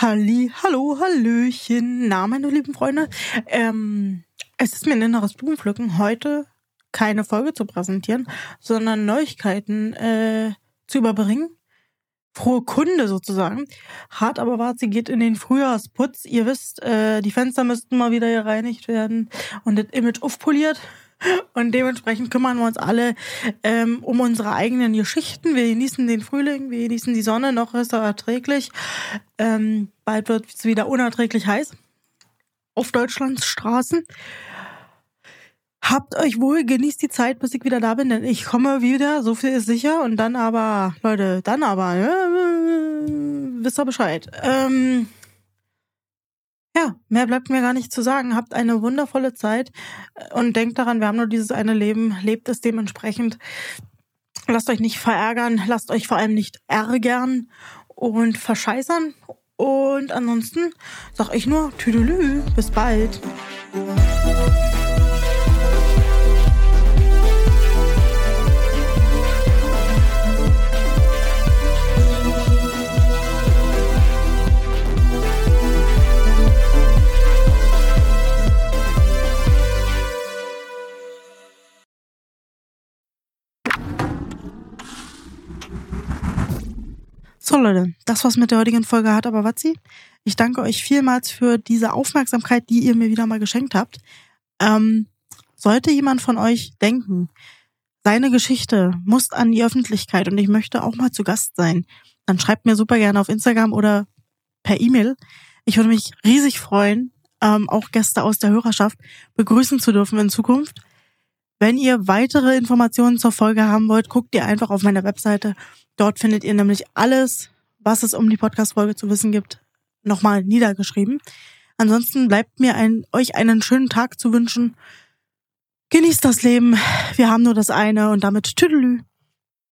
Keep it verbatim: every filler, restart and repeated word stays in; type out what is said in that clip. Halli, hallo, hallöchen, na meine lieben Freunde. Ähm, es ist mir ein inneres Blumenpflücken, heute keine Folge zu präsentieren, sondern Neuigkeiten äh, zu überbringen. Frohe Kunde sozusagen. Hart aber Vazi geht in den Frühjahrsputz. Ihr wisst, äh, die Fenster müssten mal wieder gereinigt werden und das Image aufpoliert. Und dementsprechend kümmern wir uns alle ähm, um unsere eigenen Geschichten. Wir genießen den Frühling, wir genießen die Sonne, noch ist er erträglich. Ähm, bald wird es wieder unerträglich heiß auf Deutschlands Straßen. Habt euch wohl, genießt die Zeit, bis ich wieder da bin, denn ich komme wieder, so viel ist sicher. Und dann aber, Leute, dann aber, äh, wisst ihr Bescheid. Ähm... Ja, mehr bleibt mir gar nicht zu sagen. Habt eine wundervolle Zeit und denkt daran, wir haben nur dieses eine Leben. Lebt es dementsprechend. Lasst euch nicht verärgern, lasst euch vor allem nicht ärgern und verscheißern. Und ansonsten sag ich nur Tüdelü, bis bald. So Leute, das war's mit der heutigen Folge Hart aber Vazi. Ich danke euch vielmals für diese Aufmerksamkeit, die ihr mir wieder mal geschenkt habt. Ähm, sollte jemand von euch denken, seine Geschichte muss an die Öffentlichkeit und ich möchte auch mal zu Gast sein, dann schreibt mir super gerne auf Instagram oder per E-Mail. Ich würde mich riesig freuen, ähm, auch Gäste aus der Hörerschaft begrüßen zu dürfen in Zukunft. Wenn ihr weitere Informationen zur Folge haben wollt, guckt ihr einfach auf meiner Webseite. Dort findet ihr nämlich alles, was es um die Podcast-Folge zu wissen gibt, nochmal niedergeschrieben. Ansonsten bleibt mir ein, euch einen schönen Tag zu wünschen. Genießt das Leben. Wir haben nur das eine und damit Tüdelü.